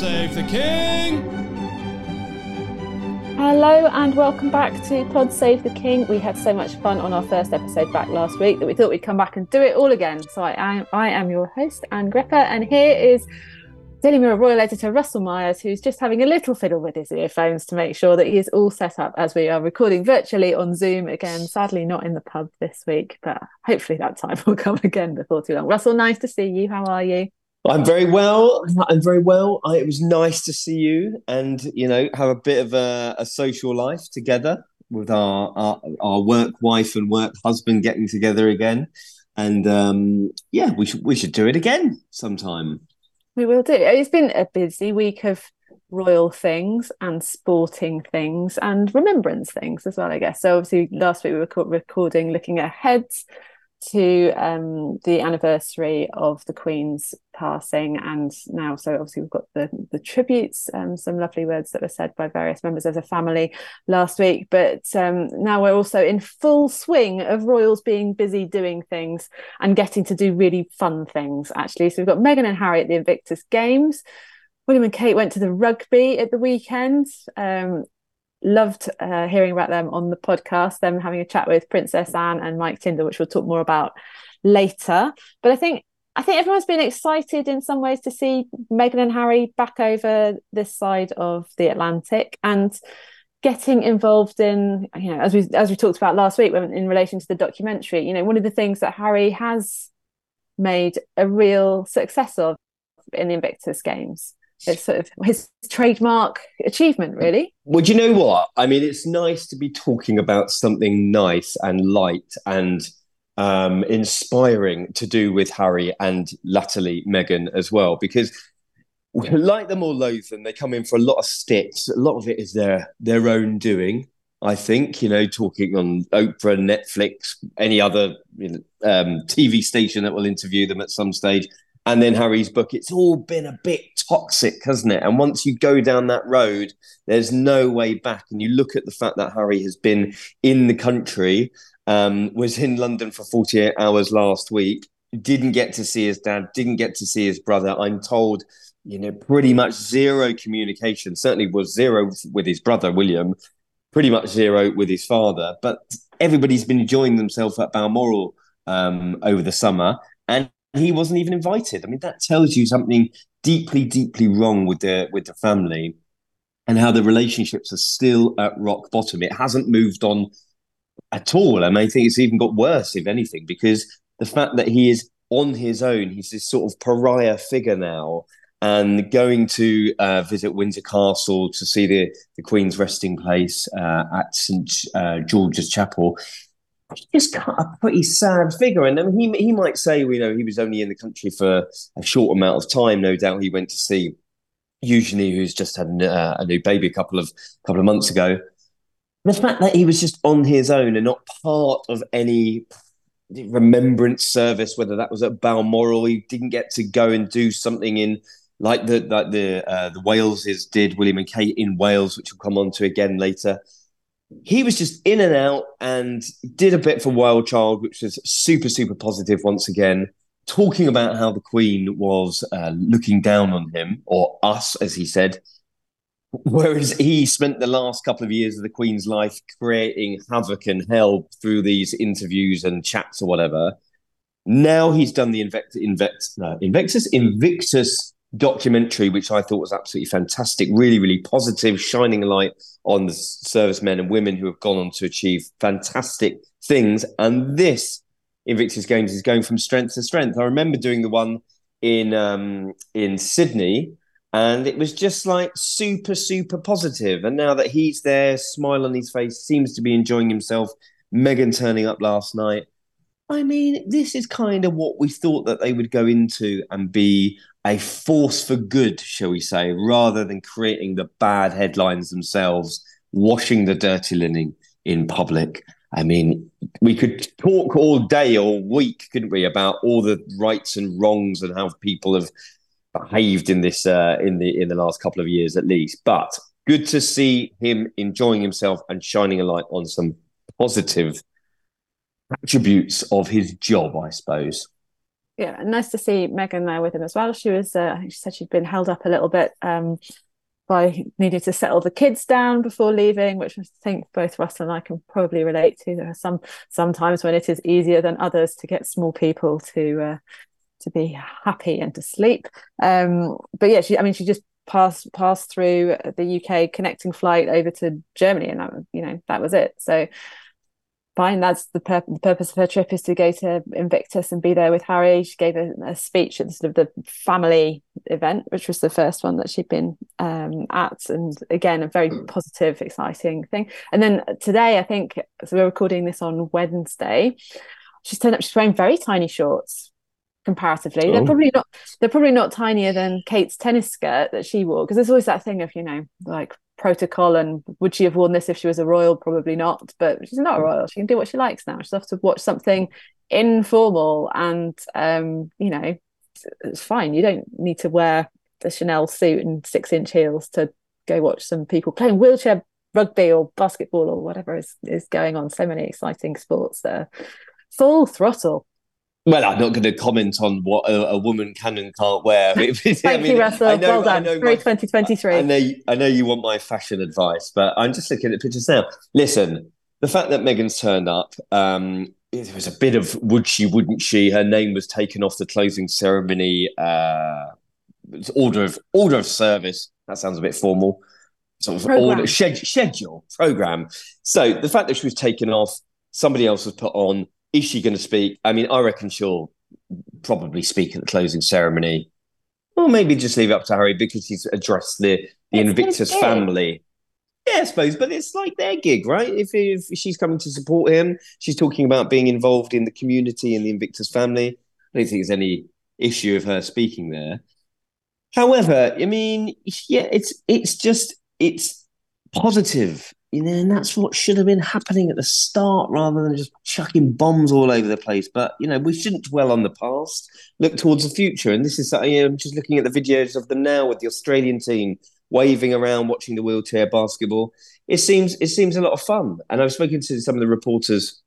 Save the King! Hello and welcome back to Pod Save the King. We had so much fun on our first episode back last week that we thought we'd come back and do it all again. So I am your host, Anne Gripper, and here is Daily Mirror Royal Editor Russell Myers, who's just having a little fiddle with his earphones to make sure that he is all set up as we are recording virtually on Zoom again. Sadly, not in the pub this week, but hopefully that time will come again before too long. Russell, nice to see you. How are you? I'm very well. It was nice to see you and, you know, have a bit of a social life together with our work wife and work husband getting together again. And, we should do it again sometime. We will do. It's been a busy week of royal things and sporting things and remembrance things as well, I guess. So obviously last week we were recording, looking ahead to the anniversary of the Queen's passing. And now, so obviously we've got the tributes, some lovely words that were said by various members of the family last week. But now we're also in full swing of royals being busy doing things and getting to do really fun things, actually. So we've got Meghan and Harry at the Invictus Games. William and Kate went to the rugby at the weekend. Loved hearing about them on the podcast, them having a chat with Princess Anne and Mike Tindall, which we'll talk more about later. But I think everyone's been excited in some ways to see Meghan and Harry back over this side of the Atlantic and getting involved in, you know, as we talked about last week in relation to the documentary, you know, one of the things that Harry has made a real success of in the Invictus Games. It's sort of his trademark achievement, really. Well, do you know what? I mean, it's nice to be talking about something nice and light and inspiring to do with Harry and latterly Meghan as well, because we like them or loathe them, they come in for a lot of sticks. A lot of it is their own doing, I think, you know, talking on Oprah, Netflix, any other TV station that will interview them at some stage. And then Harry's book, it's all been a bit toxic, hasn't it? And once you go down that road, there's no way back. And you look at the fact that Harry has been in the country, was in London for 48 hours last week, didn't get to see his dad, didn't get to see his brother. I'm told, you know, pretty much zero communication, certainly was zero with his brother, William, pretty much zero with his father. But everybody's been enjoying themselves at Balmoral over the summer. And he wasn't even invited. I mean, that tells you something deeply, deeply wrong with the family and how the relationships are still at rock bottom. It hasn't moved on at all. I mean, I think it's even got worse, if anything, because the fact that he is on his own, he's this sort of pariah figure now, and going to visit Windsor Castle to see the Queen's resting place at St. George's Chapel. He's got a pretty sad figure, and I mean, he might say, you know, he was only in the country for a short amount of time. No doubt, he went to see Eugenie, who's just had a new baby a couple of months ago. And the fact that he was just on his own and not part of any remembrance service, whether that was at Balmoral, he didn't get to go and do something in like the Waleses did, William and Kate in Wales, which we'll come on to again later. He was just in and out and did a bit for WellChild, which was super, super positive once again, talking about how the Queen was looking down on him, or us, as he said, whereas he spent the last couple of years of the Queen's life creating havoc and hell through these interviews and chats or whatever. Now he's done the Invictus documentary, which I thought was absolutely fantastic, really, really positive, shining a light on the servicemen and women who have gone on to achieve fantastic things. And this Invictus Games is going from strength to strength. I remember doing the one in Sydney, and it was just like super, super positive. And now that he's there, smile on his face, seems to be enjoying himself. Meghan turning up last night. I mean, this is kind of what we thought that they would go into and be a force for good, shall we say, rather than creating the bad headlines themselves, washing the dirty linen in public. I mean, we could talk all day or week, couldn't we, about all the rights and wrongs and how people have behaved in this in the last couple of years at least. But good to see him enjoying himself and shining a light on some positive attributes of his job, I suppose. yeah, nice to see Meghan there with him as well. She was, she said she'd been held up a little bit by needing to settle the kids down before leaving, which I think both Russell and I can probably relate to. There are some times when it is easier than others to get small people to be happy and to sleep. But yeah, she just passed through the UK connecting flight over to Germany, and that was it. So fine, that's the purpose of her trip, is to go to Invictus and be there with Harry. She gave a speech at sort of the family event, which was the first one that she'd been at, and again a very positive, exciting thing. And then today, I think, so we're recording this on Wednesday, she's turned up. She's wearing very tiny shorts comparatively. They're probably not tinier than Kate's tennis skirt that she wore, because there's always that thing of protocol and would she have worn this if she was a royal? Probably not, but she's not a royal. She can do what she likes now. She's off to watch something informal, and it's fine. You don't need to wear a Chanel suit and 6-inch heels to go watch some people playing wheelchair rugby or basketball or whatever is going on. So many exciting sports there, full throttle. Well, I'm not going to comment on what a woman can and can't wear. Thank you, Russell. Well done. Very 2023. I know you want my fashion advice, but I'm just looking at pictures now. Listen, the fact that Meghan's turned up, it was a bit of would she, wouldn't she. Her name was taken off the closing ceremony order of service. That sounds a bit formal. Sort of order, schedule, programme. So the fact that she was taken off, somebody else was put on. Is she going to speak? I mean, I reckon she'll probably speak at the closing ceremony, or maybe just leave it up to Harry, because he's addressed the Invictus family. Yeah, I suppose, but it's like their gig, right? If she's coming to support him, she's talking about being involved in the community and the Invictus family. I don't think there's any issue of her speaking there. However, it's positive. And that's what should have been happening at the start, rather than just chucking bombs all over the place. But, we shouldn't dwell on the past. Look towards the future. And this is something, I'm just looking at the videos of them now with the Australian team waving around, watching the wheelchair basketball. It seems a lot of fun. And I've spoken to some of the reporters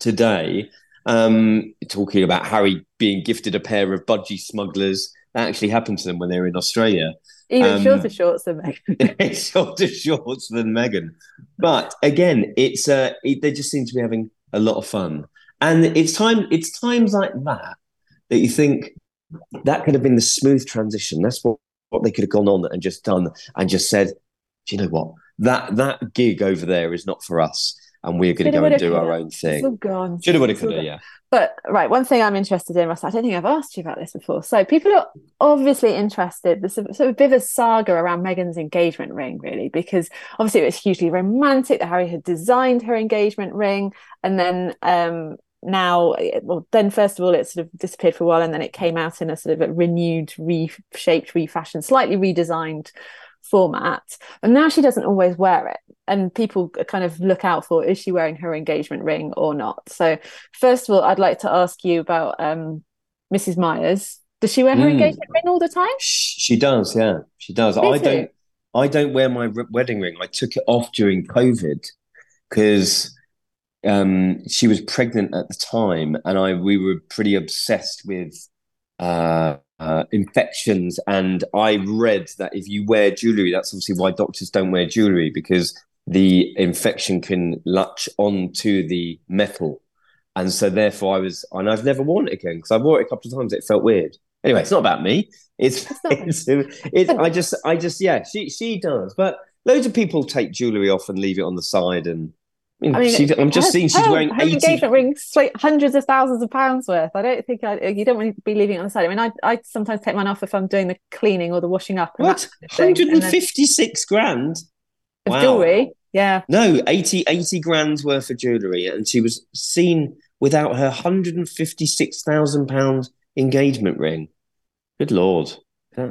today, talking about Harry being gifted a pair of budgie smugglers. That actually happened to them when they were in Australia. Even shorter shorts than Meghan. Shorter shorts than Meghan. But again, it's they just seem to be having a lot of fun. And it's times like that you think that could have been the smooth transition. That's what they could have gone on and just done, and just said, do you know what? That gig over there is not for us, and we're going to go and do our own thing. It's all gone. Shoulda, woulda, coulda, yeah. But, right, one thing I'm interested in, Russell, I don't think I've asked you about this before. So people are obviously interested. There's sort of a bit of a saga around Meghan's engagement ring, really, because obviously it was hugely romantic that Harry had designed her engagement ring. And then first of all, it sort of disappeared for a while, and then it came out in a sort of a renewed, reshaped, refashioned, slightly redesigned format. And now she doesn't always wear it, and people kind of look out for, is she wearing her engagement ring or not? So first of all, I'd like to ask you about Mrs. Myers. Does she wear her engagement ring all the time? She does, yeah, she does. I don't wear my wedding ring. I took it off during COVID because she was pregnant at the time, and we were pretty obsessed with infections, and I read that if you wear jewellery, that's obviously why doctors don't wear jewellery, because the infection can latch onto the metal, and so therefore I've never worn it again, because I wore it a couple of times, it felt weird. Anyway, it's not about me. She does, but loads of people take jewellery off and leave it on the side, and I'm just seeing she's wearing her engagement ring, hundreds of thousands of pounds worth. I don't think you don't want to be leaving it on the side. I sometimes take mine off if I'm doing the cleaning or the washing up. What? 156 grand? Of jewellery? Yeah. No, 80 grand's worth of jewellery. And she was seen without her £156,000 engagement ring. Good Lord. Yeah.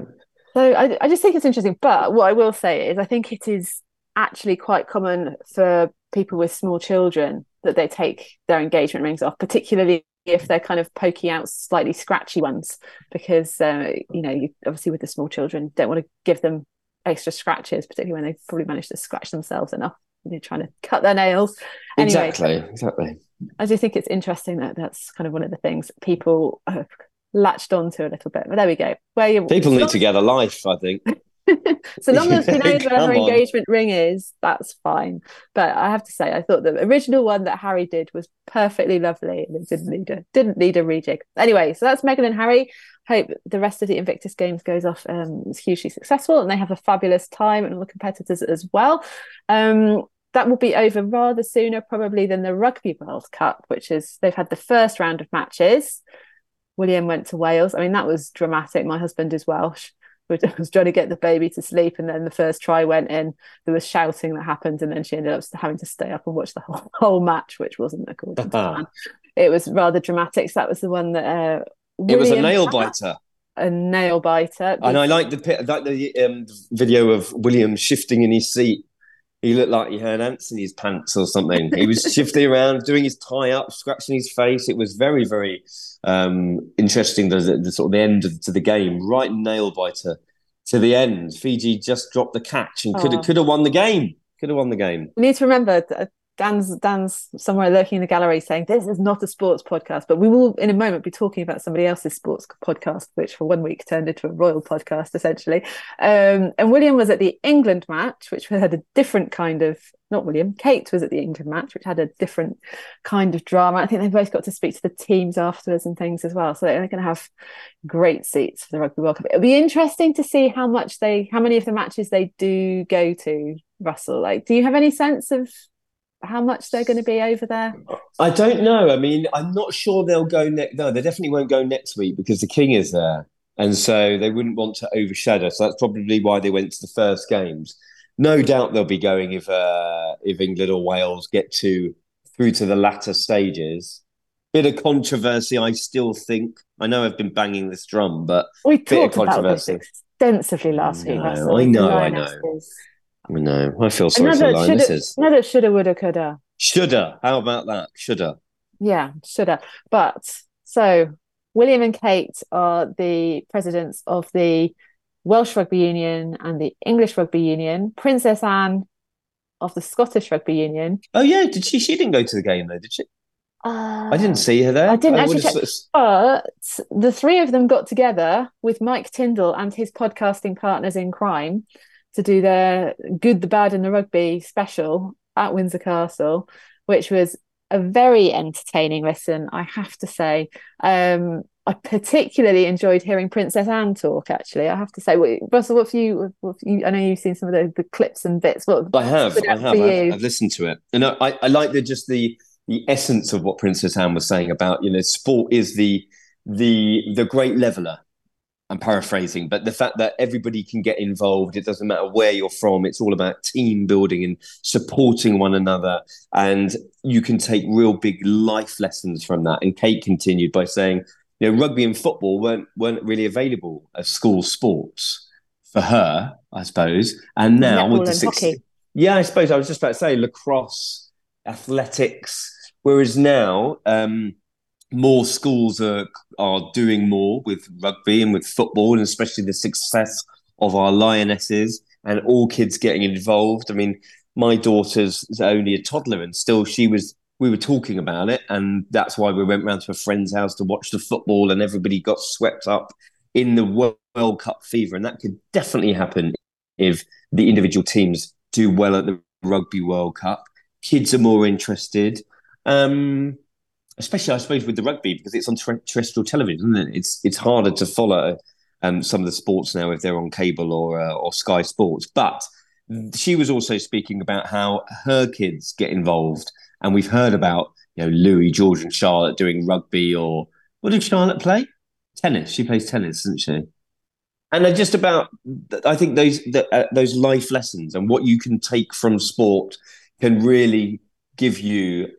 So I just think it's interesting. But what I will say is I think it is actually quite common for people with small children that they take their engagement rings off, particularly if they're kind of pokey out, slightly scratchy ones, because you obviously with the small children don't want to give them extra scratches, particularly when they probably managed to scratch themselves enough, they're trying to cut their nails. Anyway, exactly. I do think it's interesting that that's kind of one of the things people latched onto a little bit. But there we go. People need to get a life, I think. So long as she knows where her engagement ring is, that's fine. But I have to say, I thought the original one that Harry did was perfectly lovely, and it didn't need a rejig. Anyway, so that's Meghan and Harry. Hope the rest of the Invictus Games goes off is hugely successful, and they have a fabulous time, and all the competitors as well. That will be over rather sooner probably than the Rugby World Cup, which is, they've had the first round of matches. William went to Wales. I mean, that was dramatic. My husband is Welsh. I was trying to get the baby to sleep, and then the first try went in. There was shouting that happened, and then she ended up having to stay up and watch the whole match, which wasn't according to plan. It was rather dramatic. So that was the one that William, it was a nail biter. A nail biter. And I like the video of William shifting in his seat. He looked like he had ants in his pants or something. He was shifting around, doing his tie up, scratching his face. It was very, very interesting, the sort of the end to the game, right nail biter to the end. Fiji just dropped the catch and could have won the game. We need to remember that Dan's somewhere lurking in the gallery saying, this is not a sports podcast, but we will in a moment be talking about somebody else's sports podcast, which for 1 week turned into a royal podcast, essentially. And William was at the England match, which had a different kind of, not William, Kate was at the England match, which had a different kind of drama. I think they both got to speak to the teams afterwards and things as well. So they're going to have great seats for the Rugby World Cup. It'll be interesting to see how many of the matches they do go to, Russell. Like, do you have any sense of how much they're going to be over there? I don't know. I mean, I'm not sure they'll go next. No, they definitely won't go next week because the King is there. And so they wouldn't want to overshadow. So that's probably why they went to the first games. No doubt they'll be going if England or Wales get through to the latter stages. Bit of controversy, I still think. I know I've been banging this drum, but we talked about this extensively last week. Russell. I know. I know. I feel sorry for Lionesses. Another shoulda, woulda, coulda. Shoulda. How about that? Shoulda. Yeah, shoulda. But so William and Kate are the presidents of the Welsh Rugby Union and the English Rugby Union. Princess Anne of the Scottish Rugby Union. Oh yeah, did she? She didn't go to the game though, did she? I didn't see her there. I didn't actually check. But the three of them got together with Mike Tindall and his podcasting partners in crime to do their Good, the Bad and the Rugby special at Windsor Castle, which was a very entertaining listen, I have to say. I particularly enjoyed hearing Princess Anne talk, actually, I have to say. Russell, I know you've seen some of the clips and bits. I've listened to it. And I like the essence of what Princess Anne was saying about, sport is the great leveller. I'm paraphrasing, but the fact that everybody can get involved, it doesn't matter where you're from, it's all about team building and supporting one another, and you can take real big life lessons from that. And Kate continued by saying, rugby and football weren't really available as school sports for her, I suppose. And now with the hockey. Yeah, I suppose I was just about to say lacrosse, athletics, whereas now more schools are doing more with rugby and with football, and especially the success of our Lionesses and all kids getting involved. I mean, my daughter's only a toddler, and still we were talking about it, and that's why we went round to a friend's house to watch the football, and everybody got swept up in the World Cup fever. And that could definitely happen if the individual teams do well at the Rugby World Cup. Kids are more interested. Especially, I suppose, with the rugby, because it's on terrestrial television, isn't it? It's harder to follow some of the sports now if they're on cable or Sky Sports. But she was also speaking about how her kids get involved, and we've heard about Louis, George, and Charlotte doing rugby, or what did Charlotte play? Tennis. She plays tennis, doesn't she? And I think those life lessons and what you can take from sport can really give you.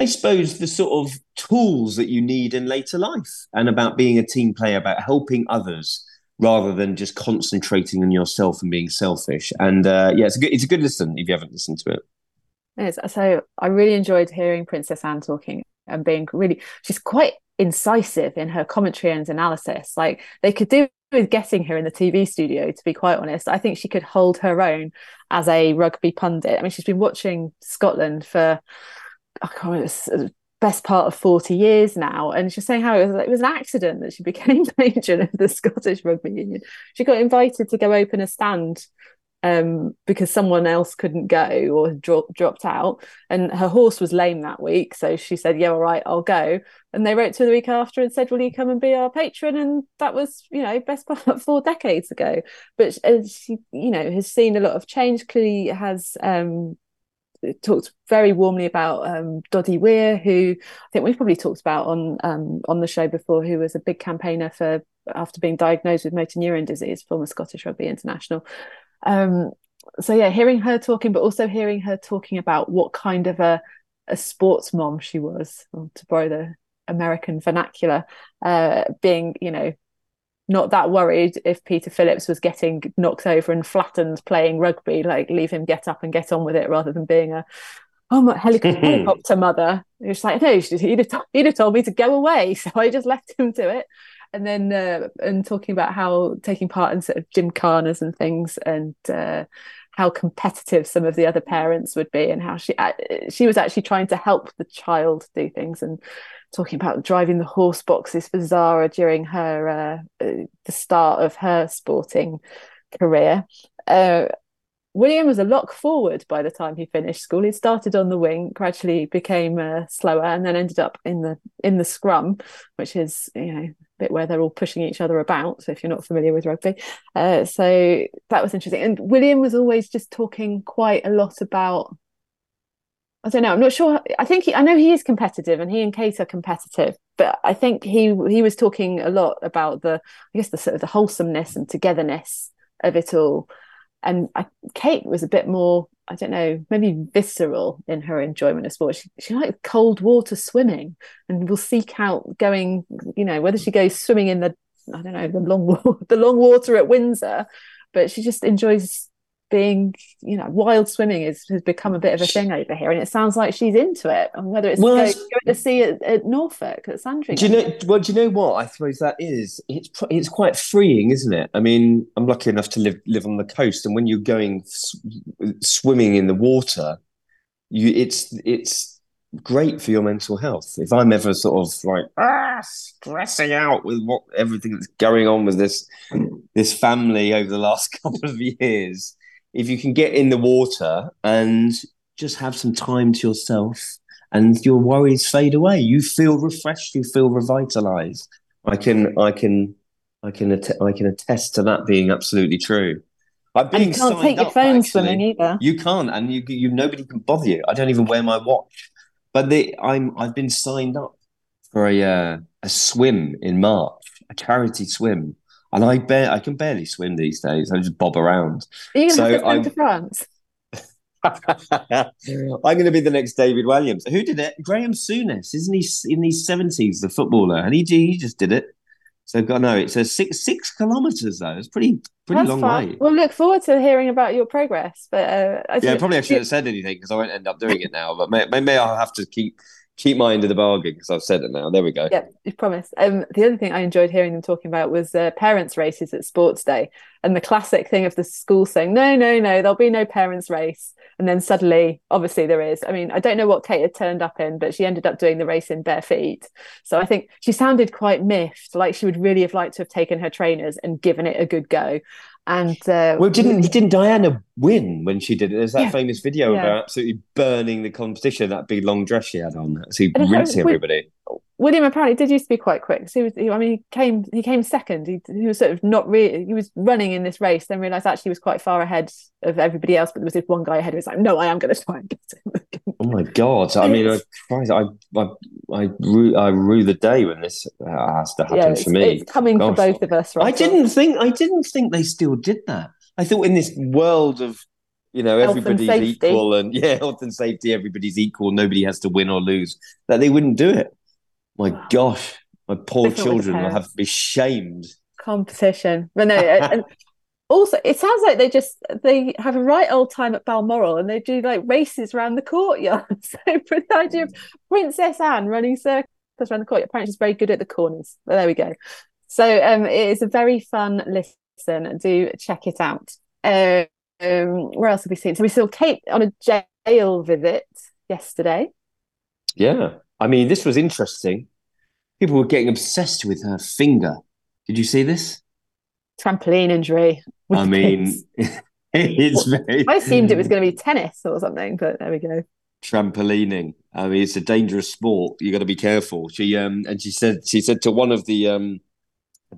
I suppose the sort of tools that you need in later life, and about being a team player, about helping others rather than just concentrating on yourself and being selfish. And it's a good listen if you haven't listened to it. Yes, so I really enjoyed hearing Princess Anne talking and she's quite incisive in her commentary and analysis. Like, they could do with getting her in the TV studio, to be quite honest. I think she could hold her own as a rugby pundit. I mean, she's been watching Scotland for, I can't remember, best part of 40 years now, and she was saying how it was an accident that she became agent of the Scottish Rugby Union. She got invited to go open a stand because someone else couldn't go or dropped out, and her horse was lame that week, so she said, yeah, all right, I'll go. And they wrote to her the week after and said, will you come and be our patron? And that was, you know, best part of 4 decades ago. But she, you know, has seen a lot of change, clearly has talked very warmly about Doddy Weir, who I think we've probably talked about on the show before, who was a big campaigner for, after being diagnosed with motor neuron disease, former Scottish Rugby international. So yeah, hearing her talking, but also hearing her talking about what kind of a sports mom she was, to borrow the American vernacular, being, you know, not that worried if Peter Phillips was getting knocked over and flattened playing rugby, like, leave him get up and get on with it, rather than being a helicopter mother. It's like, no, he'd have told me to go away, so I just left him to it. And then and talking about how taking part in sort of gymkhanas and things, and how competitive some of the other parents would be, and how she was actually trying to help the child do things, and talking about driving the horse boxes for Zara during her the start of her sporting career. William was a lock forward by the time he finished school. He started on the wing, gradually became slower, and then ended up in the scrum, which is, you know, a bit where they're all pushing each other about, so if you're not familiar with rugby. So that was interesting. And William was always just talking quite a lot about, I don't know, I'm not sure. I know he is competitive, and he and Kate are competitive, but I think he was talking a lot about the sort of the wholesomeness and togetherness of it all. And Kate was a bit more, I don't know, maybe visceral in her enjoyment of sport. She liked cold water swimming, and will seek out going, you know, whether she goes swimming in the long water at Windsor, but she just enjoys being, you know, wild swimming has become a bit of a thing over here, and it sounds like she's into it. And whether it's going to sea at Norfolk at Sandringham. Do you know what? I suppose that is. It's quite freeing, isn't it? I mean, I'm lucky enough to live on the coast, and when you're going swimming in the water, it's great for your mental health. If I'm ever sort of like stressing out with everything that's going on with this family over the last couple of years. If you can get in the water and just have some time to yourself, and your worries fade away, you feel refreshed, you feel revitalized. I can attest to that being absolutely true. You can't take your phone swimming either. You can't, and you nobody can bother you. I don't even wear my watch, but I've been signed up for a swim in March, a charity swim. And I can barely swim these days. I just bob around. Are you going to have to swim to France? I'm going to be the next David Williams. Who did it? Graham Souness, isn't he? In his 70s, the footballer, and he just did it. So it's a six kilometres though. It's pretty long way. We'll look forward to hearing about your progress. But probably I shouldn't have said anything because I won't end up doing it now. But maybe I'll have to keep my end of the bargain because I've said it now. There we go. Yeah, you promise. The other thing I enjoyed hearing them talking about was parents' races at sports day, and the classic thing of the school saying, no, there'll be no parents' race. And then suddenly, obviously there is. I mean, I don't know what Kate had turned up in, but she ended up doing the race in bare feet. So I think she sounded quite miffed, like she would really have liked to have taken her trainers and given it a good go. And didn't Diana win when she did it? There's that famous video of her absolutely burning the competition, that big long dress she had on, so he rinsed everybody. William apparently did used to be quite quick. So he came second. He was sort of not really, he was running in this race, then realised actually he was quite far ahead of everybody else, but there was this one guy ahead who was like, no, I am going to try and get him. Oh my God. I mean, I rue the day when this has to happen for me. It's coming for both of us, right? I didn't think they still did that. I thought in this world of, you know, everybody's equal and health and safety, everybody's equal, nobody has to win or lose, that they wouldn't do it. My gosh, my poor children will have to be shamed. Competition. But no, and also it sounds like they have a right old time at Balmoral, and they do like races around the courtyard. So the idea of Princess Anne running circles around the courtyard, apparently she's very good at the corners. But there we go. So it is a very fun listen. Do check it out. Where else have we seen? So we saw Kate on a jail visit yesterday. Yeah. I mean, this was interesting. People were getting obsessed with her finger. Did you see this? Trampoline injury. I mean, it's very... I assumed it was going to be tennis or something, but there we go. Trampolining. I mean, it's a dangerous sport. You got to be careful. She said to one of the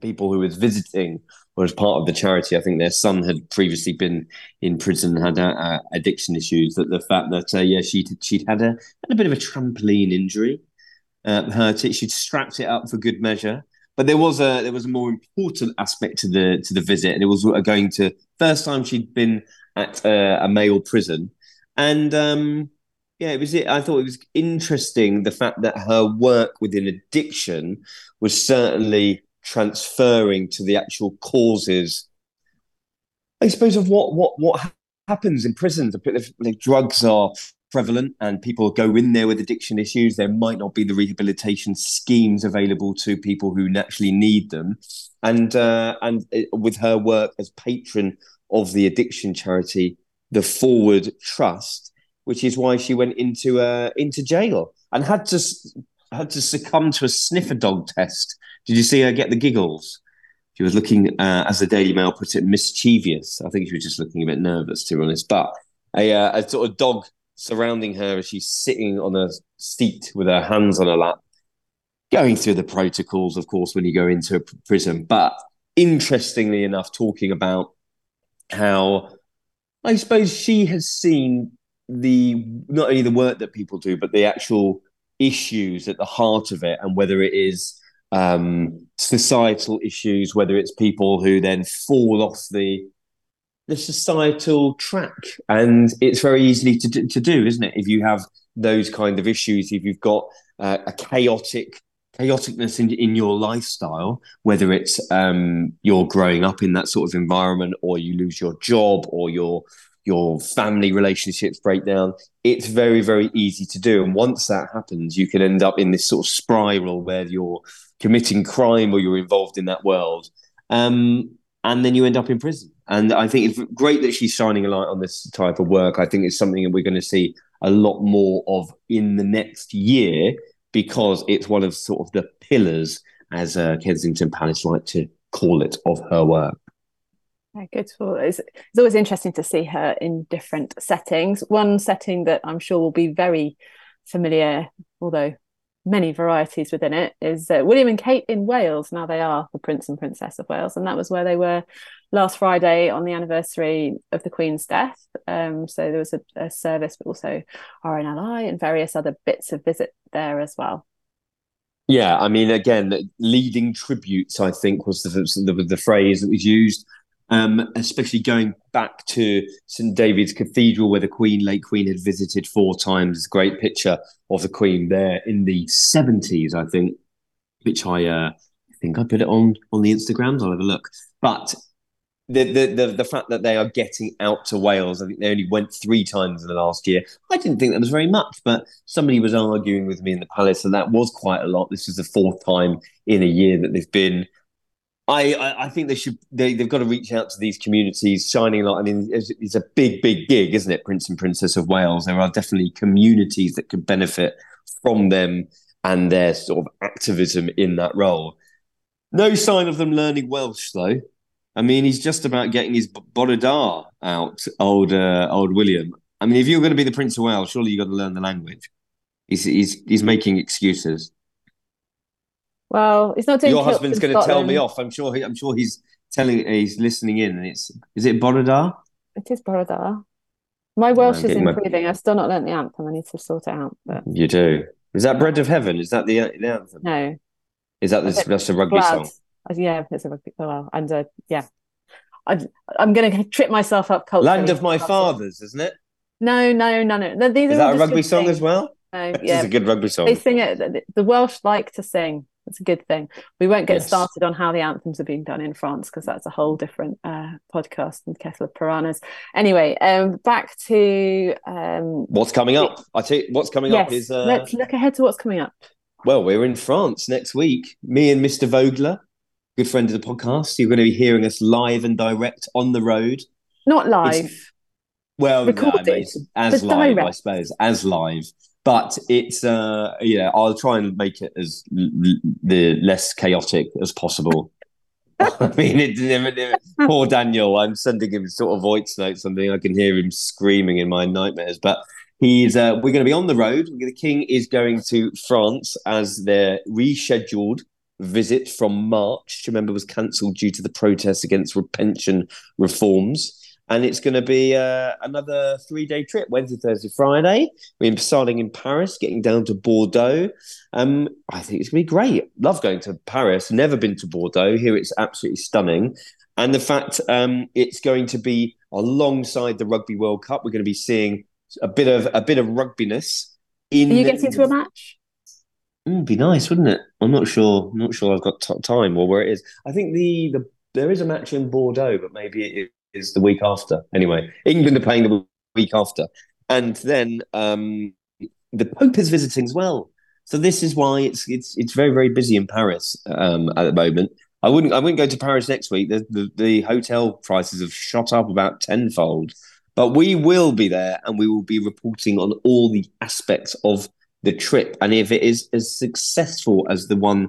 people who was visiting, or as part of the charity, I think their son had previously been in prison and had addiction issues. That the fact that she'd had a bit of a trampoline injury, hurt it. She'd strapped it up for good measure. But there was a more important aspect to the visit, and it was going to first time she'd been at a male prison, and I thought it was interesting the fact that her work within addiction was certainly transferring to the actual causes, I suppose, of what happens in prisons. The drugs are prevalent and people go in there with addiction issues. There might not be the rehabilitation schemes available to people who naturally need them. And with her work as patron of the addiction charity, the Forward Trust, which is why she went into jail and had to succumb to a sniffer dog test. Did you see her get the giggles? She was looking, as the Daily Mail put it, mischievous. I think she was just looking a bit nervous, to be honest. But a sort of dog surrounding her as she's sitting on a seat with her hands on her lap, going through the protocols, of course, when you go into a prison. But interestingly enough, talking about how, I suppose, she has seen not only the work that people do, but the actual issues at the heart of it, and whether it is societal issues, whether it's people who then fall off the societal track. And it's very easily to do, isn't it? If you have those kind of issues, if you've got a chaoticness in your lifestyle, whether it's you're growing up in that sort of environment, or you lose your job, or your family relationships break down, it's very, very easy to do. And once that happens, you can end up in this sort of spiral where you're committing crime or you're involved in that world. And then you end up in prison. And I think it's great that she's shining a light on this type of work. I think it's something that we're going to see a lot more of in the next year, because it's one of sort of the pillars, as Kensington Palace like to call it, of her work. Yeah, good. It's always interesting to see her in different settings. One setting that I'm sure will be very familiar, although many varieties within it, is William and Kate in Wales. Now they are the Prince and Princess of Wales, and that was where they were last Friday on the anniversary of the Queen's death. So there was a service, but also RNLI and various other bits of visit there as well. Yeah, I mean, again, leading tributes, I think, was the phrase that was used. Especially going back to St. David's Cathedral, where the Queen, late Queen, had visited 4 times. Great picture of the Queen there in the 70s, I think, which I think I put it on the Instagrams. I'll have a look. But the fact that they are getting out to Wales, I think they only went 3 times in the last year. I didn't think that was very much, but somebody was arguing with me in the palace, and that was quite a lot. This is the 4th time in a year that they've been. I think they've got to reach out to these communities, shining light. I mean, it's a big, big gig, isn't it? Prince and Princess of Wales. There are definitely communities that could benefit from them and their sort of activism in that role. No sign of them learning Welsh, though. I mean, he's just about getting his Bordeaux out, old William. I mean, if you're going to be the Prince of Wales, surely you've got to learn the language. He's making excuses. Well, it's not doing. Your husband's going to tell me off. I'm sure he's listening in. And is it Bordeaux? It is Bordeaux. My Welsh is improving. I've still not learnt the anthem. I need to sort it out. But... You do. Is that Bread of Heaven? Is that the anthem? No. Is that that's a rugby song? Yeah, it's a rugby. Well, and yeah, I'm going to trip myself up culturally. Land of My Fathers, isn't it? No. Is that a rugby song as well? No, yeah, it's a good rugby song. They sing it. The Welsh like to sing. It's a good thing. We won't get started on how the anthems are being done in France, because that's a whole different podcast and kettle of piranhas. Anyway, back to... what's coming up? I tell you, what's coming up is... Let's look ahead to what's coming up. Well, we're in France next week. Me and Mr. Vogler, good friend of the podcast. You're going to be hearing us live and direct on the road. Not live. Recorded. As live, direct. I suppose. As live. But it's, I'll try and make it as the less chaotic as possible. I mean, poor Daniel. I'm sending him sort of voice notes. I can hear him screaming in my nightmares. But we're going to be on the road. The King is going to France as their rescheduled visit from March, remember, was cancelled due to the protests against pension reforms. And it's going to be another 3-day trip, Wednesday, Thursday, Friday. We're starting in Paris, getting down to Bordeaux. I think it's going to be great. Love going to Paris. Never been to Bordeaux. Here it's absolutely stunning. And the fact it's going to be alongside the Rugby World Cup, we're going to be seeing a bit of rugbiness. Are you getting to a match? It'd be nice, wouldn't it? I'm not sure. I've got time or where it is. I think there is a match in Bordeaux, but maybe it is the week after. Anyway, England are playing the week after. And then the Pope is visiting as well. So this is why it's very, very busy in Paris at the moment. I wouldn't go to Paris next week. The hotel prices have shot up about tenfold. But we will be there and we will be reporting on all the aspects of the trip. And if it is as successful as the one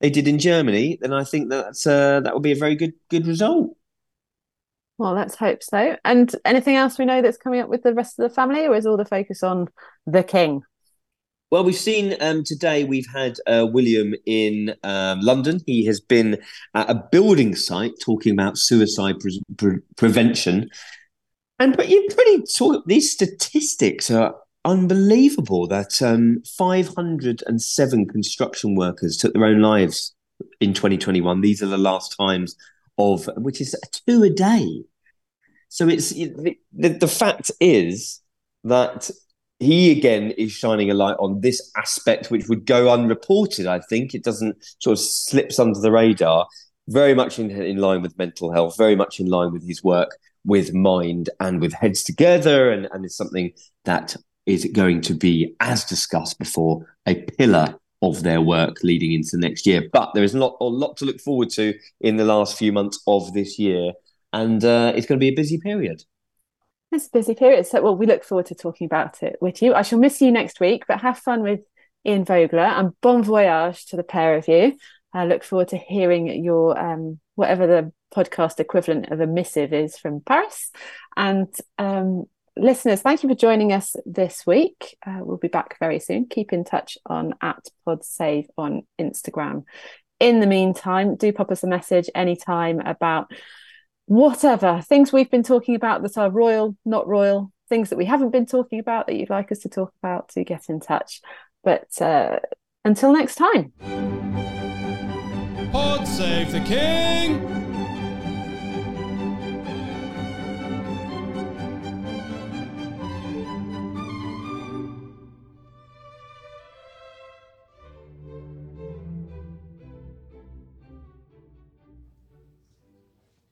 they did in Germany, then I think that will be a very good result. Well, let's hope so. And anything else we know that's coming up with the rest of the family, or is all the focus on the King? Well, we've seen today we've had William in London. He has been at a building site talking about suicide prevention. But you're pretty talk. These statistics are unbelievable that 507 construction workers took their own lives in 2021. These are the last times of which is 2 a day. So it's the fact is that he again is shining a light on this aspect which would go unreported. I think it doesn't sort of slips under the radar. Very much in line with mental health. Very much in line with his work with Mind and with Heads Together, and it's something that is going to be, as discussed before, a pillar of their work leading into next year. But there is a lot to look forward to in the last few months of this year, and it's going to be a busy period. It's a busy period, so well, we look forward to talking about it with you. I shall miss you next week, but have fun with Ian Vogler, and bon voyage to the pair of you. I look forward to hearing your whatever the podcast equivalent of a missive is from Paris. And listeners, thank you for joining us this week. We'll be back very soon. Keep in touch on @PodSave on Instagram. In the meantime, do pop us a message anytime about whatever things we've been talking about that are royal, not royal, things that we haven't been talking about that you'd like us to talk about. Do get in touch. But until next time. Pod Save the King!